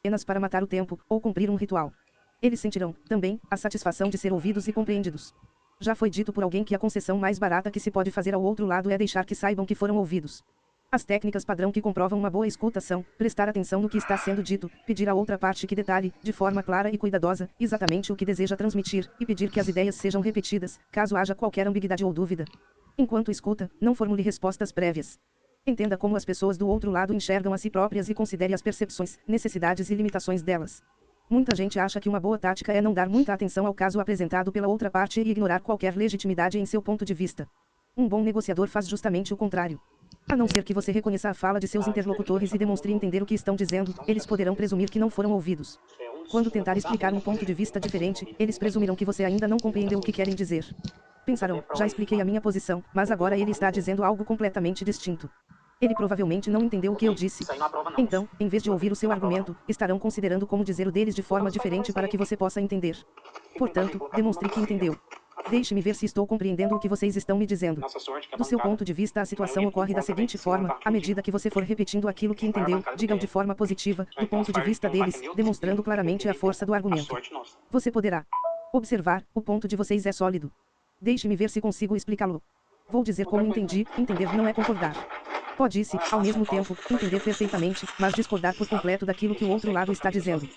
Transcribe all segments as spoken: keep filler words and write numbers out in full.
apenas para matar o tempo, ou cumprir um ritual. Eles sentirão, também, a satisfação de ser ouvidos e compreendidos. Já foi dito por alguém que a concessão mais barata que se pode fazer ao outro lado é deixar que saibam que foram ouvidos. As técnicas padrão que comprovam uma boa escuta são, prestar atenção no que está sendo dito, pedir à outra parte que detalhe, de forma clara e cuidadosa, exatamente o que deseja transmitir, e pedir que as ideias sejam repetidas, caso haja qualquer ambiguidade ou dúvida. Enquanto escuta, não formule respostas prévias. Entenda como as pessoas do outro lado enxergam a si próprias e considere as percepções, necessidades e limitações delas. Muita gente acha que uma boa tática é não dar muita atenção ao caso apresentado pela outra parte e ignorar qualquer legitimidade em seu ponto de vista. Um bom negociador faz justamente o contrário. A não ser que você reconheça a fala de seus interlocutores e demonstre entender o que estão dizendo, eles poderão presumir que não foram ouvidos. Quando tentar explicar um ponto de vista diferente, eles presumirão que você ainda não compreendeu o que querem dizer. Pensarão, já expliquei a minha posição, mas agora ele está dizendo algo completamente distinto. Ele provavelmente não entendeu o que eu disse. Então, em vez de ouvir o seu argumento, estarão considerando como dizer o deles de forma diferente para que você possa entender. Portanto, demonstre que entendeu. Deixe-me ver se estou compreendendo o que vocês estão me dizendo. Do seu ponto de vista, a situação ocorre da seguinte forma, à medida que você for repetindo aquilo que entendeu, diga-o de forma positiva, do ponto de vista deles, demonstrando claramente a força do argumento. Você poderá observar, o ponto de vocês é sólido. Deixe-me ver se consigo explicá-lo. Vou dizer como entendi, entender não é concordar. Pode-se, ao mesmo tempo, entender perfeitamente, mas discordar por completo daquilo que o outro lado está dizendo.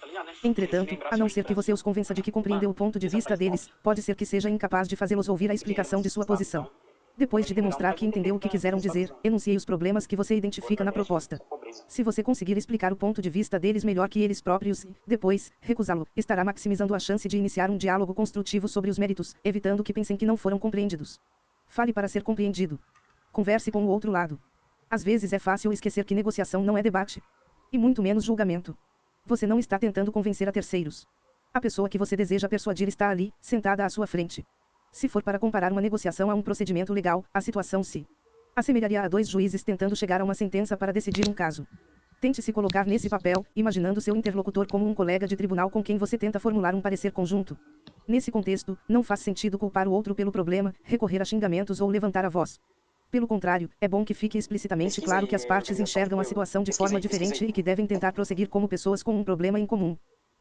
Entretanto, a não ser que você os convença de que compreendeu o ponto de vista deles, pode ser que seja incapaz de fazê-los ouvir a explicação de sua posição. Depois de demonstrar que entendeu o que quiseram dizer, enuncie os problemas que você identifica na proposta. Se você conseguir explicar o ponto de vista deles melhor que eles próprios, e, depois, recusá-lo, estará maximizando a chance de iniciar um diálogo construtivo sobre os méritos, evitando que pensem que não foram compreendidos. Fale para ser compreendido. Converse com o outro lado. Às vezes é fácil esquecer que negociação não é debate. E muito menos julgamento. Você não está tentando convencer a terceiros. A pessoa que você deseja persuadir está ali, sentada à sua frente. Se for para comparar uma negociação a um procedimento legal, a situação se assemelharia a dois juízes tentando chegar a uma sentença para decidir um caso. Tente se colocar nesse papel, imaginando seu interlocutor como um colega de tribunal com quem você tenta formular um parecer conjunto. Nesse contexto, não faz sentido culpar o outro pelo problema, recorrer a xingamentos ou levantar a voz. Pelo contrário, é bom que fique explicitamente claro que as partes enxergam a situação de forma diferente e que devem tentar prosseguir como pessoas com um problema em comum.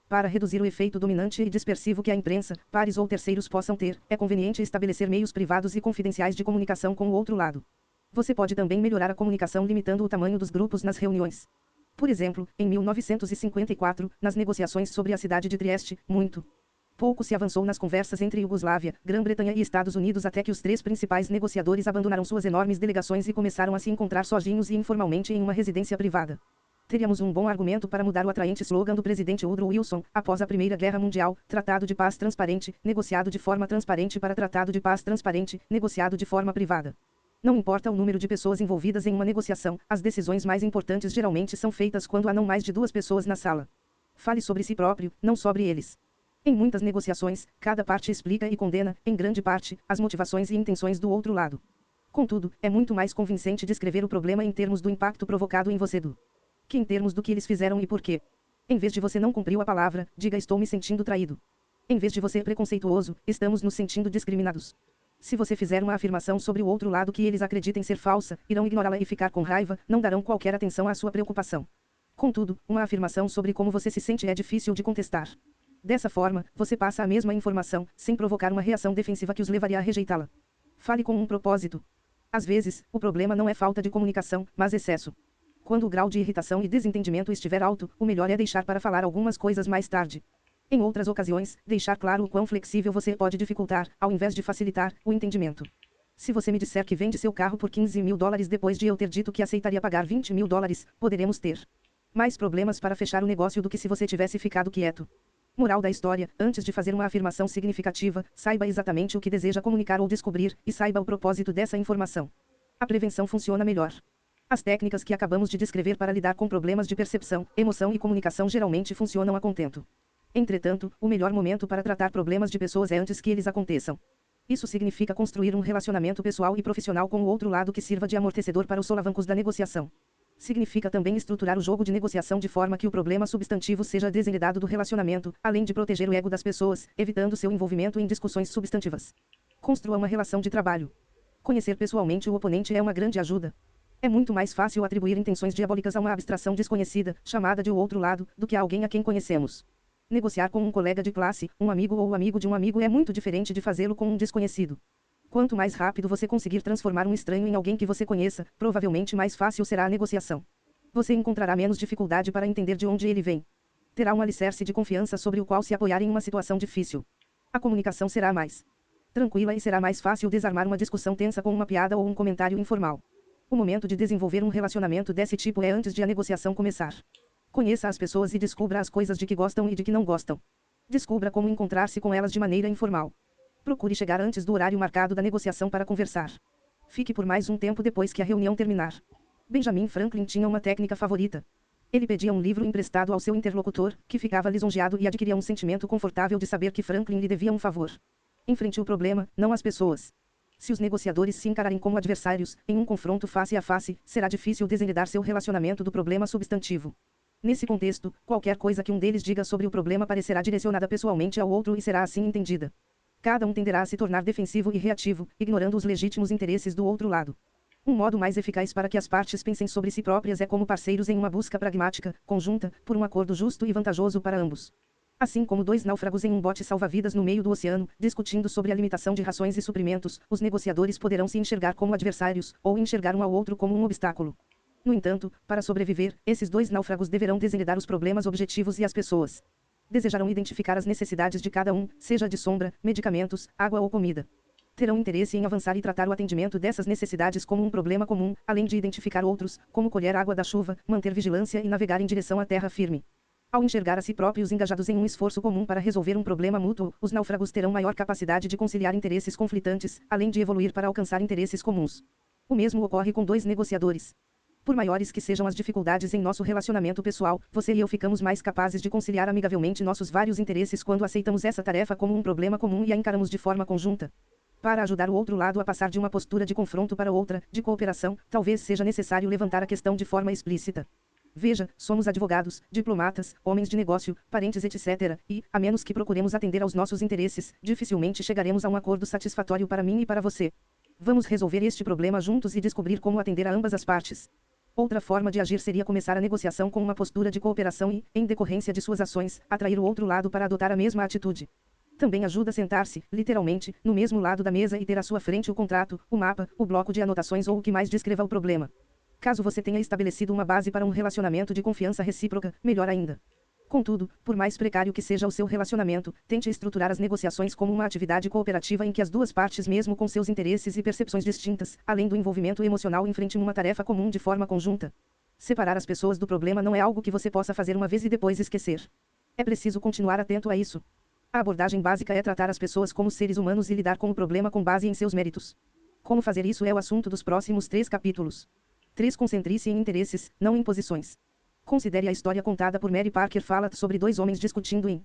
Para reduzir o efeito dominante e dispersivo que a imprensa, pares ou terceiros possam ter, é conveniente estabelecer meios privados e confidenciais de comunicação com o outro lado. Você pode também melhorar a comunicação limitando o tamanho dos grupos nas reuniões. Por exemplo, em mil novecentos e cinquenta e quatro, nas negociações sobre a cidade de Trieste, muito pouco se avançou nas conversas entre Iugoslávia, Grã-Bretanha e Estados Unidos até que os três principais negociadores abandonaram suas enormes delegações e começaram a se encontrar sozinhos e informalmente em uma residência privada. Teríamos um bom argumento para mudar o atraente slogan do presidente Woodrow Wilson, após a Primeira Guerra Mundial, Tratado de Paz Transparente, negociado de forma transparente para Tratado de Paz Transparente, negociado de forma privada. Não importa o número de pessoas envolvidas em uma negociação, as decisões mais importantes geralmente são feitas quando há não mais de duas pessoas na sala. Fale sobre si próprio, não sobre eles. Em muitas negociações, cada parte explica e condena, em grande parte, as motivações e intenções do outro lado. Contudo, é muito mais convincente descrever o problema em termos do impacto provocado em você do que em termos do que eles fizeram e porquê. Em vez de você não cumpriu a palavra, diga estou me sentindo traído. Em vez de você é preconceituoso, estamos nos sentindo discriminados. Se você fizer uma afirmação sobre o outro lado que eles acreditem ser falsa, irão ignorá-la e ficar com raiva, não darão qualquer atenção à sua preocupação. Contudo, uma afirmação sobre como você se sente é difícil de contestar. Dessa forma, você passa a mesma informação, sem provocar uma reação defensiva que os levaria a rejeitá-la. Fale com um propósito. Às vezes, o problema não é falta de comunicação, mas excesso. Quando o grau de irritação e desentendimento estiver alto, o melhor é deixar para falar algumas coisas mais tarde. Em outras ocasiões, deixar claro o quão flexível você pode dificultar, ao invés de facilitar, o entendimento. Se você me disser que vende seu carro por quinze mil dólares depois de eu ter dito que aceitaria pagar vinte mil dólares, poderemos ter mais problemas para fechar o negócio do que se você tivesse ficado quieto. Moral da história, antes de fazer uma afirmação significativa, saiba exatamente o que deseja comunicar ou descobrir, e saiba o propósito dessa informação. A prevenção funciona melhor. As técnicas que acabamos de descrever para lidar com problemas de percepção, emoção e comunicação geralmente funcionam a contento. Entretanto, o melhor momento para tratar problemas de pessoas é antes que eles aconteçam. Isso significa construir um relacionamento pessoal e profissional com o outro lado que sirva de amortecedor para os solavancos da negociação. Significa também estruturar o jogo de negociação de forma que o problema substantivo seja desligado do relacionamento, além de proteger o ego das pessoas, evitando seu envolvimento em discussões substantivas. Construa uma relação de trabalho. Conhecer pessoalmente o oponente é uma grande ajuda. É muito mais fácil atribuir intenções diabólicas a uma abstração desconhecida, chamada de o outro lado, do que a alguém a quem conhecemos. Negociar com um colega de classe, um amigo ou o amigo de um amigo é muito diferente de fazê-lo com um desconhecido. Quanto mais rápido você conseguir transformar um estranho em alguém que você conheça, provavelmente mais fácil será a negociação. Você encontrará menos dificuldade para entender de onde ele vem. Terá um alicerce de confiança sobre o qual se apoiar em uma situação difícil. A comunicação será mais tranquila e será mais fácil desarmar uma discussão tensa com uma piada ou um comentário informal. O momento de desenvolver um relacionamento desse tipo é antes de a negociação começar. Conheça as pessoas e descubra as coisas de que gostam e de que não gostam. Descubra como encontrar-se com elas de maneira informal. Procure chegar antes do horário marcado da negociação para conversar. Fique por mais um tempo depois que a reunião terminar. Benjamin Franklin tinha uma técnica favorita. Ele pedia um livro emprestado ao seu interlocutor, que ficava lisonjeado e adquiria um sentimento confortável de saber que Franklin lhe devia um favor. Enfrente o problema, não as pessoas. Se os negociadores se encararem como adversários, em um confronto face a face, será difícil desenredar seu relacionamento do problema substantivo. Nesse contexto, qualquer coisa que um deles diga sobre o problema parecerá direcionada pessoalmente ao outro e será assim entendida. Cada um tenderá a se tornar defensivo e reativo, ignorando os legítimos interesses do outro lado. Um modo mais eficaz para que as partes pensem sobre si próprias é como parceiros em uma busca pragmática, conjunta, por um acordo justo e vantajoso para ambos. Assim como dois náufragos em um bote salva-vidas no meio do oceano, discutindo sobre a limitação de rações e suprimentos, os negociadores poderão se enxergar como adversários, ou enxergar um ao outro como um obstáculo. No entanto, para sobreviver, esses dois náufragos deverão desenredar os problemas objetivos e as pessoas. Desejarão identificar as necessidades de cada um, seja de sombra, medicamentos, água ou comida. Terão interesse em avançar e tratar o atendimento dessas necessidades como um problema comum, além de identificar outros, como colher água da chuva, manter vigilância e navegar em direção à terra firme. Ao enxergar a si próprios engajados em um esforço comum para resolver um problema mútuo, os náufragos terão maior capacidade de conciliar interesses conflitantes, além de evoluir para alcançar interesses comuns. O mesmo ocorre com dois negociadores. Por maiores que sejam as dificuldades em nosso relacionamento pessoal, você e eu ficamos mais capazes de conciliar amigavelmente nossos vários interesses quando aceitamos essa tarefa como um problema comum e a encaramos de forma conjunta. Para ajudar o outro lado a passar de uma postura de confronto para outra, de cooperação, talvez seja necessário levantar a questão de forma explícita. Veja, somos advogados, diplomatas, homens de negócio, parentes etcétera, e, a menos que procuremos atender aos nossos interesses, dificilmente chegaremos a um acordo satisfatório para mim e para você. Vamos resolver este problema juntos e descobrir como atender a ambas as partes. Outra forma de agir seria começar a negociação com uma postura de cooperação e, em decorrência de suas ações, atrair o outro lado para adotar a mesma atitude. Também ajuda a sentar-se, literalmente, no mesmo lado da mesa e ter à sua frente o contrato, o mapa, o bloco de anotações ou o que mais descreva o problema. Caso você tenha estabelecido uma base para um relacionamento de confiança recíproca, melhor ainda. Contudo, por mais precário que seja o seu relacionamento, tente estruturar as negociações como uma atividade cooperativa em que as duas partes, mesmo com seus interesses e percepções distintas, além do envolvimento emocional, enfrentem uma tarefa comum de forma conjunta. Separar as pessoas do problema não é algo que você possa fazer uma vez e depois esquecer. É preciso continuar atento a isso. A abordagem básica é tratar as pessoas como seres humanos e lidar com o problema com base em seus méritos. Como fazer isso é o assunto dos próximos três capítulos. três Concentre-se em interesses, não em posições. Considere a história contada por Mary Parker Follett sobre dois homens discutindo em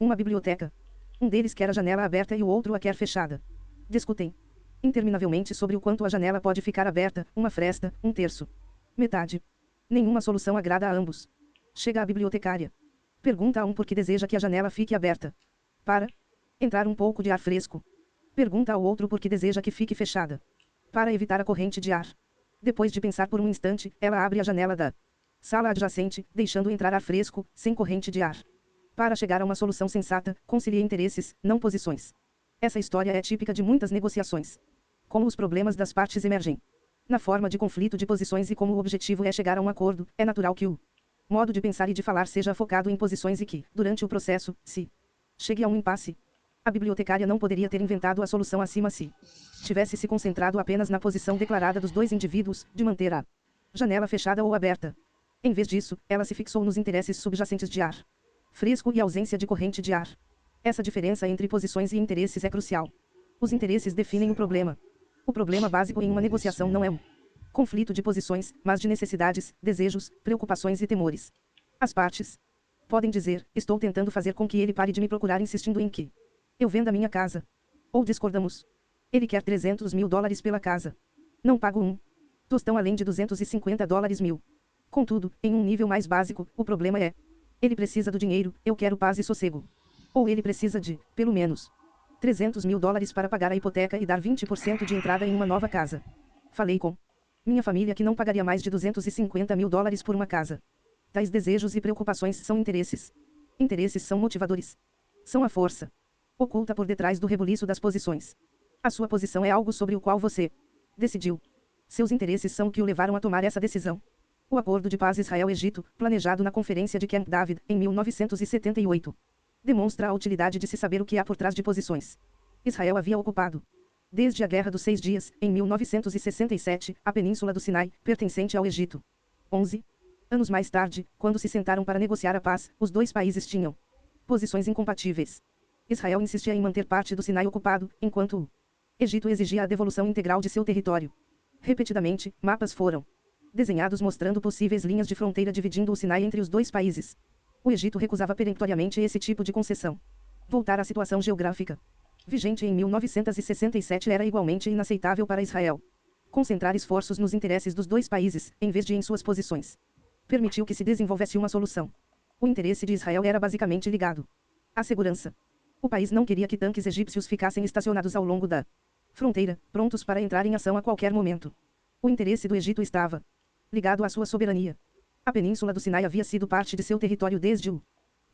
uma biblioteca. Um deles quer a janela aberta e o outro a quer fechada. Discutem interminavelmente sobre o quanto a janela pode ficar aberta, uma fresta, um terço, metade. Nenhuma solução agrada a ambos. Chega a bibliotecária. Pergunta a um por que deseja que a janela fique aberta. Para entrar um pouco de ar fresco. Pergunta ao outro por que deseja que fique fechada. Para evitar a corrente de ar. Depois de pensar por um instante, ela abre a janela da sala adjacente, deixando entrar ar fresco, sem corrente de ar. Para chegar a uma solução sensata, concilie interesses, não posições. Essa história é típica de muitas negociações. Como os problemas das partes emergem na forma de conflito de posições e como o objetivo é chegar a um acordo, é natural que o modo de pensar e de falar seja focado em posições e que, durante o processo, se chegue a um impasse. A bibliotecária não poderia ter inventado a solução acima se tivesse se concentrado apenas na posição declarada dos dois indivíduos, de manter a janela fechada ou aberta. Em vez disso, ela se fixou nos interesses subjacentes de ar fresco e ausência de corrente de ar. Essa diferença entre posições e interesses é crucial. Os interesses definem o problema. O problema básico em uma negociação não é um conflito de posições, mas de necessidades, desejos, preocupações e temores. As partes podem dizer, estou tentando fazer com que ele pare de me procurar insistindo em que eu venda minha casa. Ou discordamos. Ele quer trezentos mil dólares pela casa. Não pago um tostão além de duzentos e cinquenta dólares mil. Contudo, em um nível mais básico, o problema é: ele precisa do dinheiro, eu quero paz e sossego. Ou ele precisa de, pelo menos, trezentos mil dólares para pagar a hipoteca e dar vinte por cento de entrada em uma nova casa. Falei com Minha família que não pagaria mais de duzentos e cinquenta mil dólares por uma casa. Tais desejos e preocupações são interesses. Interesses são motivadores. São a força oculta por detrás do rebuliço das posições. A sua posição é algo sobre o qual você decidiu. Seus interesses são o que o levaram a tomar essa decisão. O Acordo de Paz Israel-Egito, planejado na Conferência de Camp David, em mil novecentos e setenta e oito, demonstra a utilidade de se saber o que há por trás de posições. Israel havia ocupado, desde a Guerra dos Seis Dias, em mil novecentos e sessenta e sete, a Península do Sinai, pertencente ao Egito. onze anos mais tarde, quando se sentaram para negociar a paz, os dois países tinham posições incompatíveis. Israel insistia em manter parte do Sinai ocupado, enquanto o Egito exigia a devolução integral de seu território. Repetidamente, mapas foram desenhados mostrando possíveis linhas de fronteira dividindo o Sinai entre os dois países. O Egito recusava peremptoriamente esse tipo de concessão. Voltar à situação geográfica vigente em mil novecentos e sessenta e sete era igualmente inaceitável para Israel. Concentrar esforços nos interesses dos dois países, em vez de em suas posições, permitiu que se desenvolvesse uma solução. O interesse de Israel era basicamente ligado à segurança. O país não queria que tanques egípcios ficassem estacionados ao longo da fronteira, prontos para entrar em ação a qualquer momento. O interesse do Egito estava ligado à sua soberania. A Península do Sinai havia sido parte de seu território desde o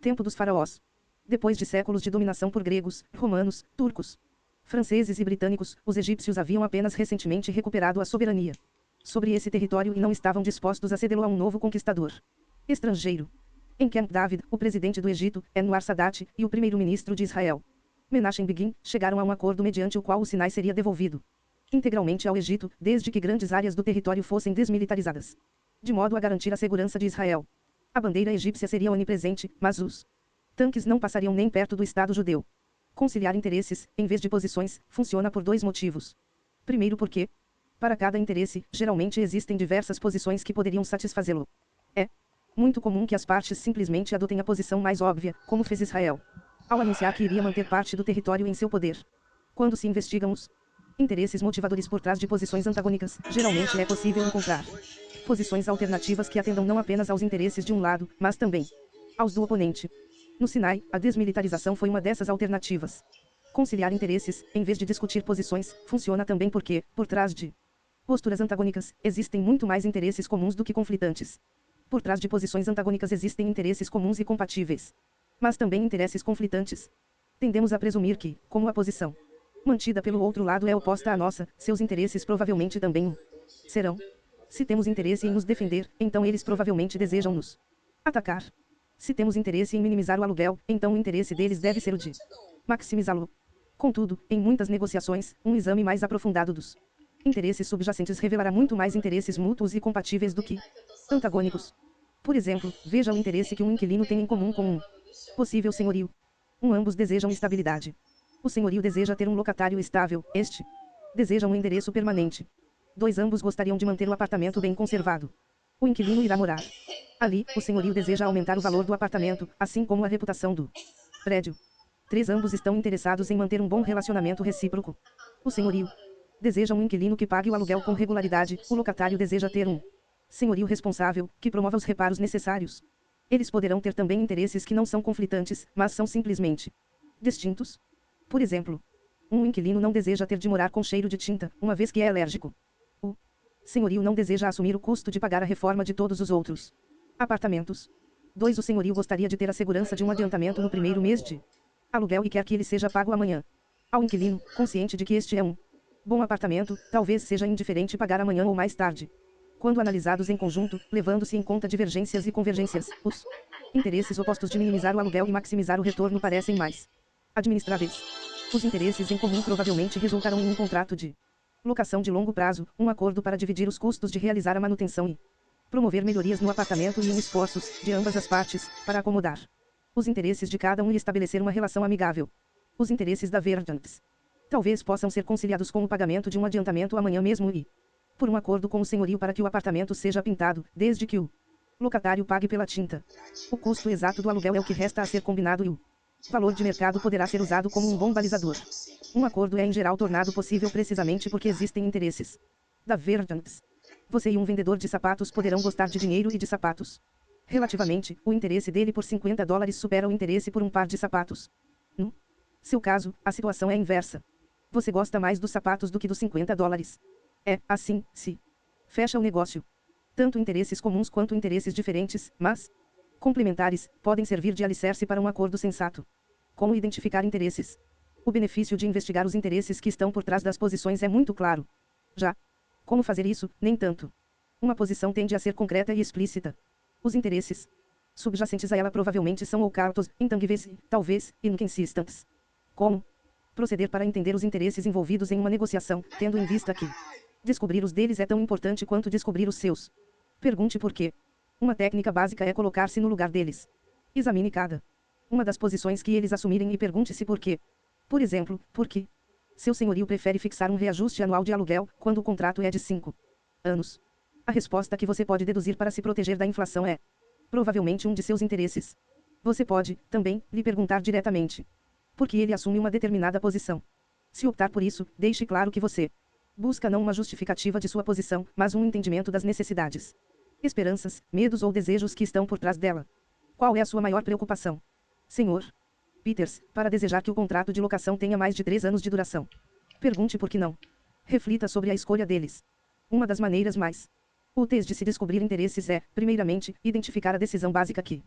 tempo dos faraós. Depois de séculos de dominação por gregos, romanos, turcos, franceses e britânicos, os egípcios haviam apenas recentemente recuperado a soberania sobre esse território e não estavam dispostos a cedê-lo a um novo conquistador estrangeiro. Em Camp David, o presidente do Egito, Enwar Sadat, e o primeiro-ministro de Israel, Menachem Begin, chegaram a um acordo mediante o qual o Sinai seria devolvido integralmente ao Egito, desde que grandes áreas do território fossem desmilitarizadas, de modo a garantir a segurança de Israel. A bandeira egípcia seria onipresente, mas os tanques não passariam nem perto do Estado judeu. Conciliar interesses, em vez de posições, funciona por dois motivos. Primeiro porque, para cada interesse, geralmente existem diversas posições que poderiam satisfazê-lo. É muito comum que as partes simplesmente adotem a posição mais óbvia, como fez Israel, ao anunciar que iria manter parte do território em seu poder. Quando se investigam os interesses motivadores por trás de posições antagônicas, geralmente é possível encontrar posições alternativas que atendam não apenas aos interesses de um lado, mas também aos do oponente. No Sinai, a desmilitarização foi uma dessas alternativas. Conciliar interesses, em vez de discutir posições, funciona também porque, por trás de posturas antagônicas, existem muito mais interesses comuns do que conflitantes. Por trás de posições antagônicas existem interesses comuns e compatíveis, mas também interesses conflitantes. Tendemos a presumir que, como a posição mantida pelo outro lado é oposta à nossa, seus interesses provavelmente também o serão. Se temos interesse em nos defender, então eles provavelmente desejam nos atacar. Se temos interesse em minimizar o aluguel, então o interesse deles deve ser o de maximizá-lo. Contudo, em muitas negociações, um exame mais aprofundado dos interesses subjacentes revelará muito mais interesses mútuos e compatíveis do que antagônicos. Por exemplo, veja o interesse que um inquilino tem em comum com um possível senhorio. Um ambos desejam estabilidade. O senhorio deseja ter um locatário estável, este deseja um endereço permanente. Dois ambos gostariam de manter o apartamento bem conservado. O inquilino irá morar ali, o senhorio deseja aumentar o valor do apartamento, assim como a reputação do prédio. Três ambos estão interessados em manter um bom relacionamento recíproco. O senhorio deseja um inquilino que pague o aluguel com regularidade, o locatário deseja ter um senhorio responsável, que promova os reparos necessários. Eles poderão ter também interesses que não são conflitantes, mas são simplesmente distintos. Por exemplo, um inquilino não deseja ter de morar com cheiro de tinta, uma vez que é alérgico. O senhorio não deseja assumir o custo de pagar a reforma de todos os outros apartamentos. dois O senhorio gostaria de ter a segurança de um adiantamento no primeiro mês de aluguel e quer que ele seja pago amanhã. Ao inquilino, consciente de que este é um bom apartamento, talvez seja indiferente pagar amanhã ou mais tarde. Quando analisados em conjunto, levando-se em conta divergências e convergências, os interesses opostos de minimizar o aluguel e maximizar o retorno parecem mais administráveis. Os interesses em comum provavelmente resultarão em um contrato de locação de longo prazo, um acordo para dividir os custos de realizar a manutenção e promover melhorias no apartamento e em esforços de ambas as partes para acomodar os interesses de cada um e estabelecer uma relação amigável. Os interesses da Verdants talvez possam ser conciliados com o pagamento de um adiantamento amanhã mesmo e por um acordo com o senhorio para que o apartamento seja pintado, desde que o locatário pague pela tinta. O custo exato do aluguel é o que resta a ser combinado e o valor de mercado poderá ser usado como um bom balizador. Um acordo é em geral tornado possível precisamente porque existem interesses da Verdants. Você e um vendedor de sapatos poderão gostar de dinheiro e de sapatos. Relativamente, o interesse dele por cinquenta dólares supera o interesse por um par de sapatos. No seu caso, a situação é inversa. Você gosta mais dos sapatos do que dos cinquenta dólares. É, assim, se fecha o negócio. Tanto interesses comuns quanto interesses diferentes, mas complementares, podem servir de alicerce para um acordo sensato. Como identificar interesses? O benefício de investigar os interesses que estão por trás das posições é muito claro. Já como fazer isso, nem tanto. Uma posição tende a ser concreta e explícita. Os interesses subjacentes a ela provavelmente são ocultos, intangíveis, talvez, inconsistentes. Como proceder para entender os interesses envolvidos em uma negociação, tendo em vista que descobrir os deles é tão importante quanto descobrir os seus. Pergunte por quê. Uma técnica básica é colocar-se no lugar deles. Examine cada uma das posições que eles assumirem e pergunte-se por quê. Por exemplo, por que seu senhorio prefere fixar um reajuste anual de aluguel, quando o contrato é de cinco anos. A resposta que você pode deduzir para se proteger da inflação é provavelmente um de seus interesses. Você pode, também, lhe perguntar diretamente por que ele assume uma determinada posição. Se optar por isso, deixe claro que você busca não uma justificativa de sua posição, mas um entendimento das necessidades, esperanças, medos ou desejos que estão por trás dela. Qual é a sua maior preocupação, senhor Peters, para desejar que o contrato de locação tenha mais de três anos de duração? Pergunte por que não. Reflita sobre a escolha deles. Uma das maneiras mais úteis de se descobrir interesses é, primeiramente, identificar a decisão básica que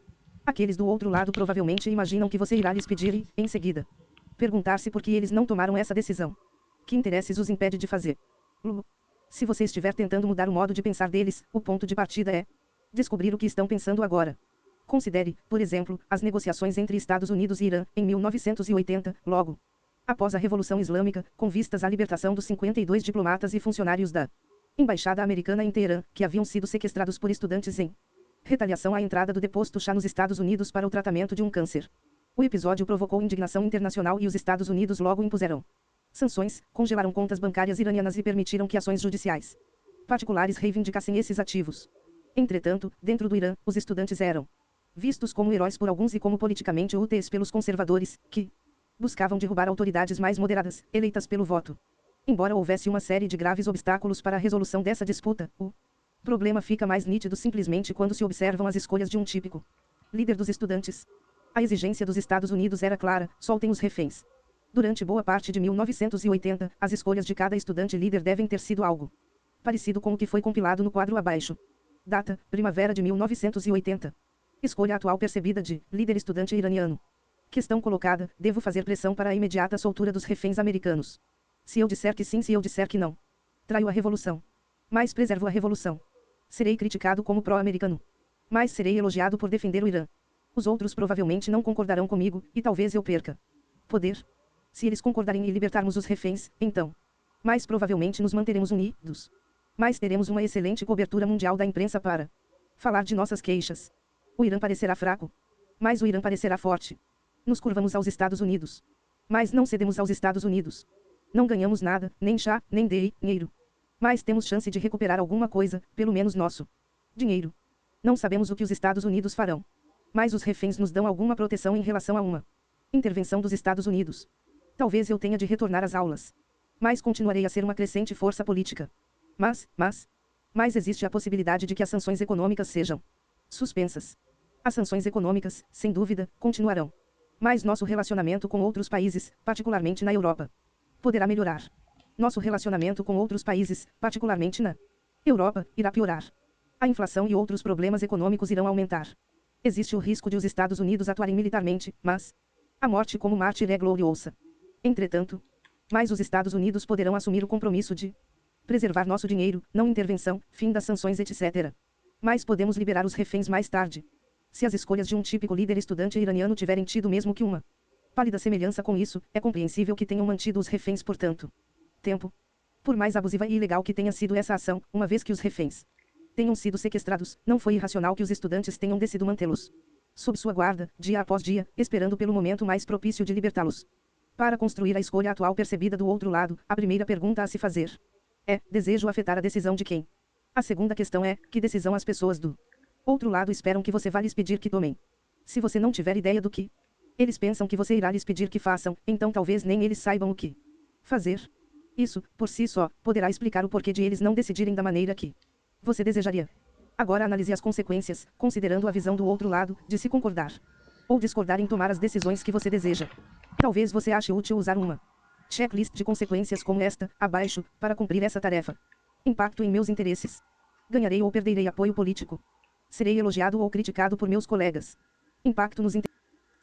aqueles do outro lado provavelmente imaginam que você irá lhes pedir e, em seguida, perguntar-se por que eles não tomaram essa decisão. Que interesses os impede de fazer? Se você estiver tentando mudar o modo de pensar deles, o ponto de partida é descobrir o que estão pensando agora. Considere, por exemplo, as negociações entre Estados Unidos e Irã, em mil novecentos e oitenta, logo após a Revolução Islâmica, com vistas à libertação dos cinquenta e dois diplomatas e funcionários da Embaixada Americana em Teherã, que haviam sido sequestrados por estudantes em retaliação à entrada do deposto Shah nos Estados Unidos para o tratamento de um câncer. O episódio provocou indignação internacional e os Estados Unidos logo impuseram sanções, congelaram contas bancárias iranianas e permitiram que ações judiciais particulares reivindicassem esses ativos. Entretanto, dentro do Irã, os estudantes eram vistos como heróis por alguns e como politicamente úteis pelos conservadores, que buscavam derrubar autoridades mais moderadas, eleitas pelo voto. Embora houvesse uma série de graves obstáculos para a resolução dessa disputa, o problema fica mais nítido simplesmente quando se observam as escolhas de um típico líder dos estudantes. A exigência dos Estados Unidos era clara: soltem os reféns. Durante boa parte de mil novecentos e oitenta, as escolhas de cada estudante líder devem ter sido algo parecido com o que foi compilado no quadro abaixo. Data: primavera de mil novecentos e oitenta. Escolha atual percebida de líder estudante iraniano. Questão colocada: devo fazer pressão para a imediata soltura dos reféns americanos? Se eu disser que sim, se eu disser que não, traio a revolução. Mas preservo a revolução. Serei criticado como pró-americano. Mas serei elogiado por defender o Irã. Os outros provavelmente não concordarão comigo, e talvez eu perca poder. Se eles concordarem e libertarmos os reféns, então mais provavelmente nos manteremos unidos. Mas teremos uma excelente cobertura mundial da imprensa para falar de nossas queixas. O Irã parecerá fraco, mas o Irã parecerá forte. Nos curvamos aos Estados Unidos, mas não cedemos aos Estados Unidos. Não ganhamos nada, nem chá, nem dinheiro. Mas temos chance de recuperar alguma coisa, pelo menos nosso dinheiro. Não sabemos o que os Estados Unidos farão, mas os reféns nos dão alguma proteção em relação a uma intervenção dos Estados Unidos. Talvez eu tenha de retornar às aulas, mas continuarei a ser uma crescente força política. Mas, mas, mas existe a possibilidade de que as sanções econômicas sejam suspensas. As sanções econômicas, sem dúvida, continuarão. Mas nosso relacionamento com outros países, particularmente na Europa, poderá melhorar. Nosso relacionamento com outros países, particularmente na Europa, irá piorar. A inflação e outros problemas econômicos irão aumentar. Existe o risco de os Estados Unidos atuarem militarmente, mas a morte como mártir é gloriosa. Entretanto, mais os Estados Unidos poderão assumir o compromisso de preservar nosso dinheiro, não intervenção, fim das sanções, etcétera. Mas podemos liberar os reféns mais tarde. Se as escolhas de um típico líder estudante iraniano tiverem tido mesmo que uma pálida semelhança com isso, é compreensível que tenham mantido os reféns por tanto tempo. Por mais abusiva e ilegal que tenha sido essa ação, uma vez que os reféns tenham sido sequestrados, não foi irracional que os estudantes tenham decidido mantê-los sob sua guarda, dia após dia, esperando pelo momento mais propício de libertá-los. Para construir a escolha atual percebida do outro lado, a primeira pergunta a se fazer é: desejo afetar a decisão de quem? A segunda questão é: que decisão as pessoas do outro lado esperam que você vá lhes pedir que tomem? Se você não tiver ideia do que eles pensam que você irá lhes pedir que façam, então talvez nem eles saibam o que fazer. Isso, por si só, poderá explicar o porquê de eles não decidirem da maneira que você desejaria. Agora analise as consequências, considerando a visão do outro lado, de se concordar ou discordar em tomar as decisões que você deseja. Talvez você ache útil usar uma checklist de consequências como esta, abaixo, para cumprir essa tarefa. Impacto em meus interesses. Ganharei ou perderei apoio político. Serei elogiado ou criticado por meus colegas. Impacto nos interesses.